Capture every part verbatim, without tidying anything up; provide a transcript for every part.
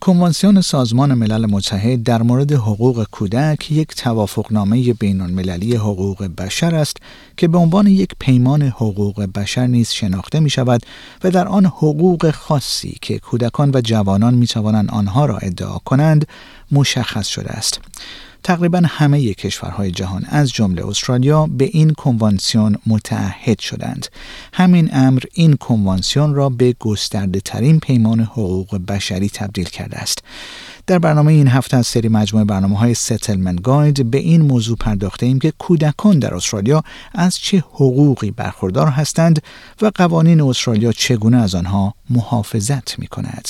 کنوانسیون سازمان ملل متحد در مورد حقوق کودک یک توافقنامه بین‌المللی حقوق بشر است که به عنوان یک پیمان حقوق بشر نیز شناخته می شود و در آن حقوق خاصی که کودکان و جوانان می توانند آنها را ادعا کنند مشخص شده است. تقریباً همه کشورهای جهان از جمله استرالیا به این کنوانسیون متعهد شدند. همین امر این کنوانسیون را به گسترده ترین پیمان حقوق بشری تبدیل کرده است. در برنامه این هفته از سری مجموعه برنامه‌های ستلمنت گاید به این موضوع پرداختیم که کودکان در استرالیا از چه حقوقی برخوردار هستند و قوانین استرالیا چگونه از آنها محافظت می‌کند.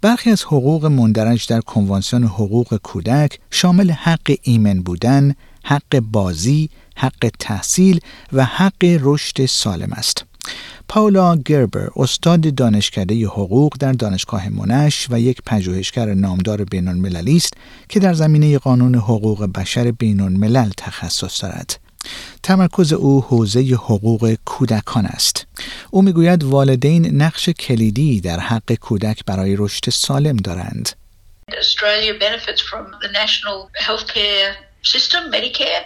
برخی از حقوق مندرج در کنوانسیون حقوق کودک شامل حق ایمن بودن، حق بازی، حق تحصیل و حق رشد سالم است. پاولا گربر، استاد دانشکده حقوق در دانشگاه مونش و یک پژوهشگر نامدار بین‌المللی است که در زمینه قانون حقوق بشر بین‌الملل تخصص دارد. تمرکز او حوزه حقوق کودکان است. او میگوید والدین نقش کلیدی در حق کودک برای رشد سالم دارند. Australia benefits from the national healthcare system, Medicare,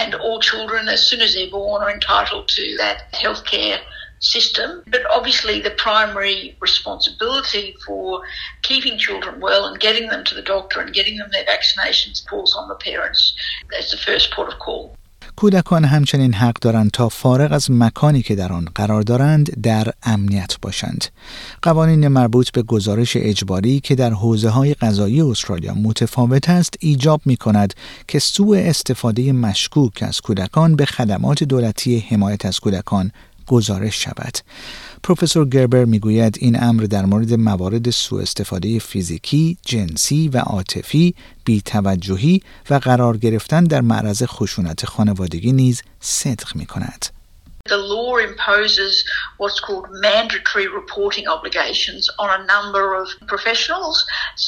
and all children as soon as they're born are entitled to that healthcare system. But obviously the primary responsibility for keeping children well and getting them to the doctor and getting them their vaccinations falls on the parents. That's the first port of call. کودکان همچنین حق دارند تا فارغ از مکانی که در آن قرار دارند در امنیت باشند. قوانین مربوط به گزارش اجباری که در حوزه‌های قضایی استرالیا متفاوت است ایجاب می‌کند که سوء استفاده مشکوک از کودکان به خدمات دولتی حمایت از کودکان گزارش شود. پروفسور گربر میگوید این امر در مورد موارد سوء استفاده فیزیکی، جنسی و عاطفی، بی‌توجهی و قرار گرفتن در معرض خشونت خانوادگی نیز صدق میکند. The law imposes what's called mandatory reporting obligations on a number of professionals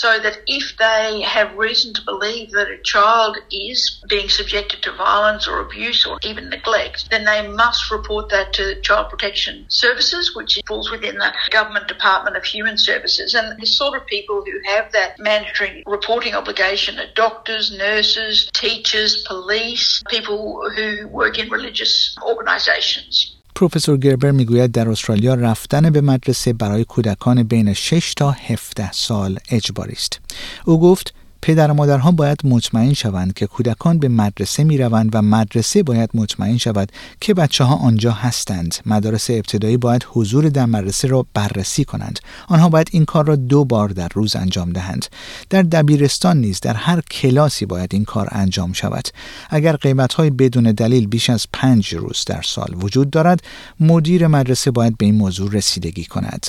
so that if they have reason to believe that a child is being subjected to violence or abuse or even neglect, then they must report that to Child Protection Services, which falls within the Government Department of Human Services. And the sort of people who have that mandatory reporting obligation are doctors, nurses, teachers, police, people who work in religious organisations. پروفسور گربر میگوید در استرالیا رفتن به مدرسه برای کودکان بین شش تا هفده سال اجباری است. او گفت پدر و مادرها باید مطمئن شوند که کودکان به مدرسه میروند و مدرسه باید مطمئن شود که بچه‌ها آنجا هستند. مدارس ابتدایی باید حضور در مدرسه را بررسی کنند. آنها باید این کار را دو بار در روز انجام دهند. در دبیرستان نیز در هر کلاسی باید این کار انجام شود. اگر قیمت‌های بدون دلیل بیش از پنج روز در سال وجود دارد، مدیر مدرسه باید به این موضوع رسیدگی کند.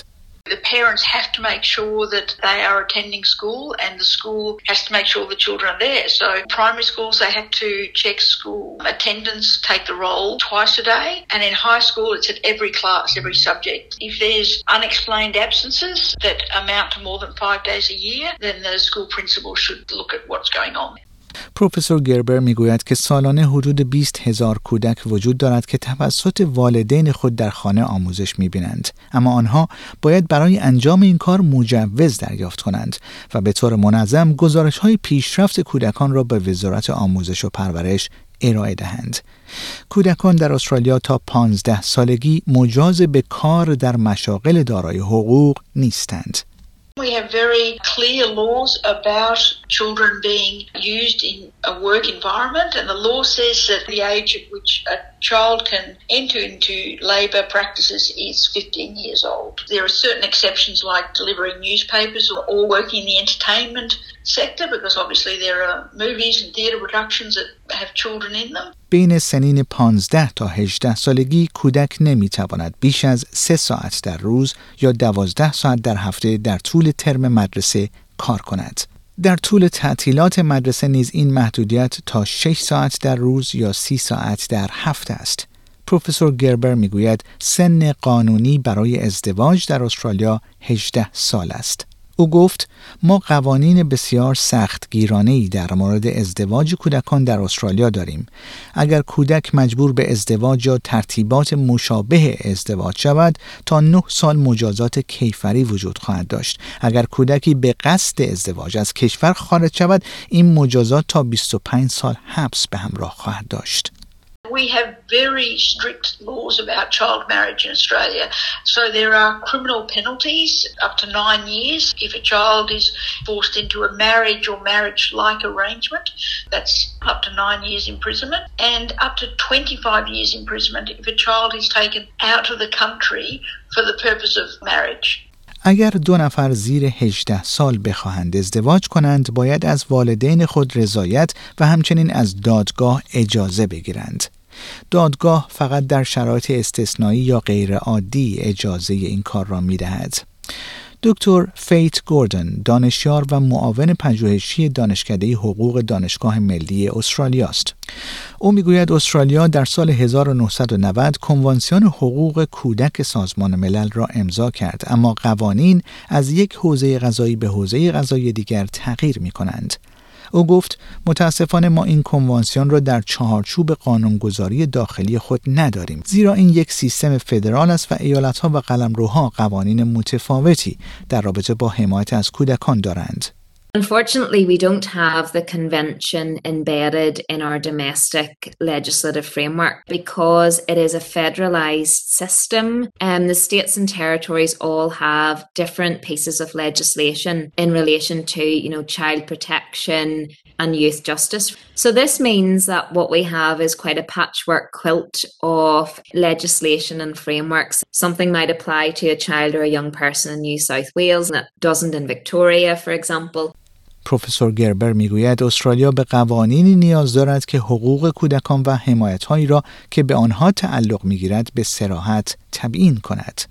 The parents have to make sure that they are attending school and the school has to make sure the children are there. So primary schools, they have to check school attendance, take the roll twice a day. And in high school, it's at every class, every subject. If there's unexplained absences that amount to more than five days a year, then the school principal should look at what's going on. پروفسور گربر میگوید که سالانه حدود بیست هزار کودک وجود دارد که توسط والدین خود در خانه آموزش میبینند، اما آنها باید برای انجام این کار مجوز دریافت کنند و به طور منظم گزارش‌های پیشرفت کودکان را به وزارت آموزش و پرورش ارائه دهند. کودکان در استرالیا تا پانزده سالگی مجاز به کار در مشاغل دارای حقوق نیستند. We have very clear laws about children being used in a work environment, and the law says that the age at which a child can enter into labour practices is fifteen years old. There are certain exceptions like delivering newspapers or, or working in the entertainment sector because obviously there are movies and theatre productions that have children in them. بین سنین پانزده تا هجده سالگی کودک نمیتواند بیش از سه ساعت در روز یا دوازده ساعت در هفته در طول ترم مدرسه کار کند. در طول تعطیلات مدرسه نیز این محدودیت تا شش ساعت در روز یا سی ساعت در هفته است. پروفسور گربر میگوید سن قانونی برای ازدواج در استرالیا هجده سال است. او گفت ما قوانین بسیار سخت گیرانه‌ای در مورد ازدواج کودکان در استرالیا داریم. اگر کودک مجبور به ازدواج یا ترتیبات مشابه ازدواج شود تا نه سال مجازات کیفری وجود خواهد داشت. اگر کودکی به قصد ازدواج از کشور خارج شود این مجازات تا بیست و پنج سال حبس به همراه خواهد داشت. We have very strict laws about child marriage in Australia. So there are criminal penalties up to nine years if a child is forced into a marriage or marriage-like arrangement. That's up to nine years imprisonment and up to twenty-five years imprisonment if a child is taken out of the country for the purpose of marriage. اگر دو نفر زیر هجده سال بخواهند ازدواج کنند باید از والدین خود رضایت و همچنین از دادگاه اجازه بگیرند. دادگاه فقط در شرایط استثنایی یا غیرعادی اجازه این کار را می دهد. دکتر فیت گوردن دانشیار و معاون پژوهشی دانشکده حقوق دانشگاه ملی استرالیا است. او میگوید استرالیا در سال هزار و نهصد و نود کنوانسیون حقوق کودک سازمان ملل را امضا کرد، اما قوانین از یک حوزه قضایی به حوزه قضایی دیگر تغییر می کنند. او گفت متاسفانه ما این کنوانسیون را در چهارچوب قانونگذاری داخلی خود نداریم، زیرا این یک سیستم فدرال است و ایالت‌ها و قلمروها قوانین متفاوتی در رابطه با حمایت از کودکان دارند. Unfortunately, we don't have the convention embedded in our domestic legislative framework because it is a federalised system and the states and territories all have different pieces of legislation in relation to, you know, child protection and youth justice. So this means that what we have is quite a patchwork quilt of legislation and frameworks. Something might apply to a child or a young person in New South Wales and it doesn't in Victoria, for example. پروفسور گربر میگوید استرالیا به قوانینی نیاز دارد که حقوق کودکان و حمایت‌هایی را که به آنها تعلق می‌گیرد به صراحت تبیین کند.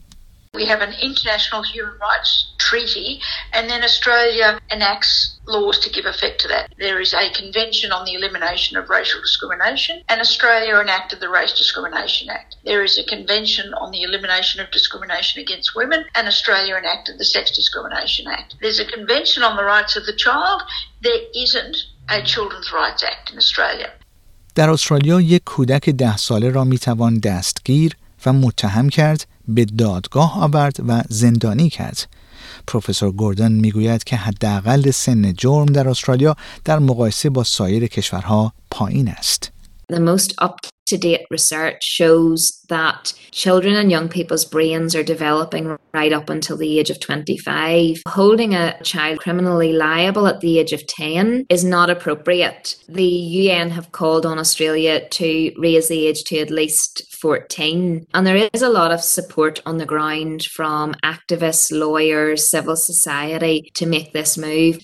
We have an international human rights treaty and then Australia enacts laws to give effect to that. There is a convention on the elimination of racial discrimination and Australia enacted the Race Discrimination Act. There is a convention on the elimination of discrimination against women and Australia enacted the Sex Discrimination Act. There's a convention on the rights of the child. There isn't a Children's Rights Act in Australia. در استرالیا یک کودک ده ساله را میتوان دستگیر و متهم کرد، به دادگاه آورد و زندانی کرد. پروفسور گوردن میگوید که حداقل سن جرم در استرالیا در مقایسه با سایر کشورها پایین است. The most up-to-date research shows that children and young people's brains are developing right up until the age of twenty-five. Holding a child criminally liable at the age of ten is not appropriate. The U N have called on Australia to raise the age to at least fourteen. And there is a lot of support on the ground from activists, lawyers, civil society to make this move.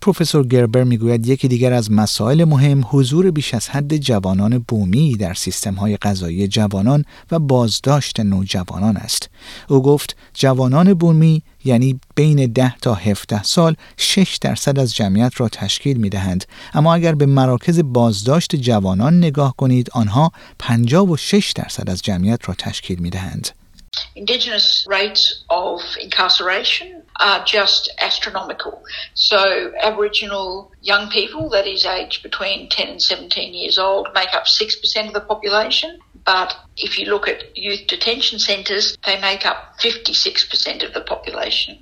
پروفسور گربر میگوید یکی دیگر از مسائل مهم حضور بیش از حد جوانان بومی در سیستم‌های قضایی جوانان و بازداشت نوجوانان است. او گفت جوانان بومی یعنی بین ده تا هفده سال شش درصد از جمعیت را تشکیل می‌دهند، اما اگر به مراکز بازداشت جوانان نگاه کنید آنها پنجاه و شش درصد از جمعیت را تشکیل می‌دهند. Indigenous rates of incarceration are just astronomical. So Aboriginal young people, that is aged between ten and seventeen years old, make up six percent of the population. But if you look at youth detention centres, they make up fifty-six percent of the population.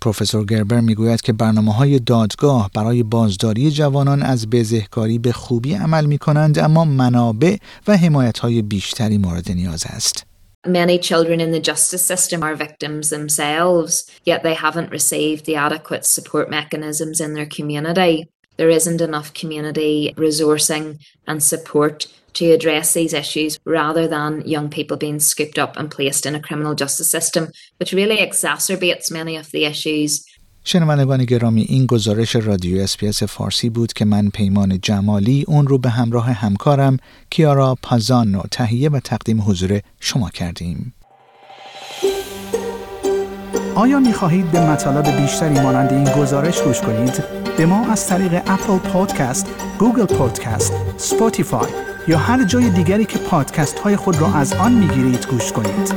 پروفسور گربر میگوید که برنامه‌های دادگاه برای بازداری جوانان از بزهکاری به خوبی عمل می‌کنند، اما منابع و حمایت‌های بیشتری مورد نیاز است. Many children in the justice system are victims themselves, yet they haven't received the adequate support mechanisms in their community. There isn't enough community resourcing and support to address these issues rather than young people being scooped up and placed in a criminal justice system, which really exacerbates many of the issues. شنوندگان گرامی، این گزارش رادیو اسپیس فارسی بود که من پیمان جمالی اون رو به همراه همکارم کیارا پازان تهیه و تقدیم حضور شما کردیم. آیا می‌خواهید به مطالب بیشتری مانند این گزارش گوش کنید؟ به ما از طریق اپل پادکست، گوگل پادکست، اسپاتیفای یا هر جای دیگری که پادکست های خود را از آن میگیرید گوش کنید.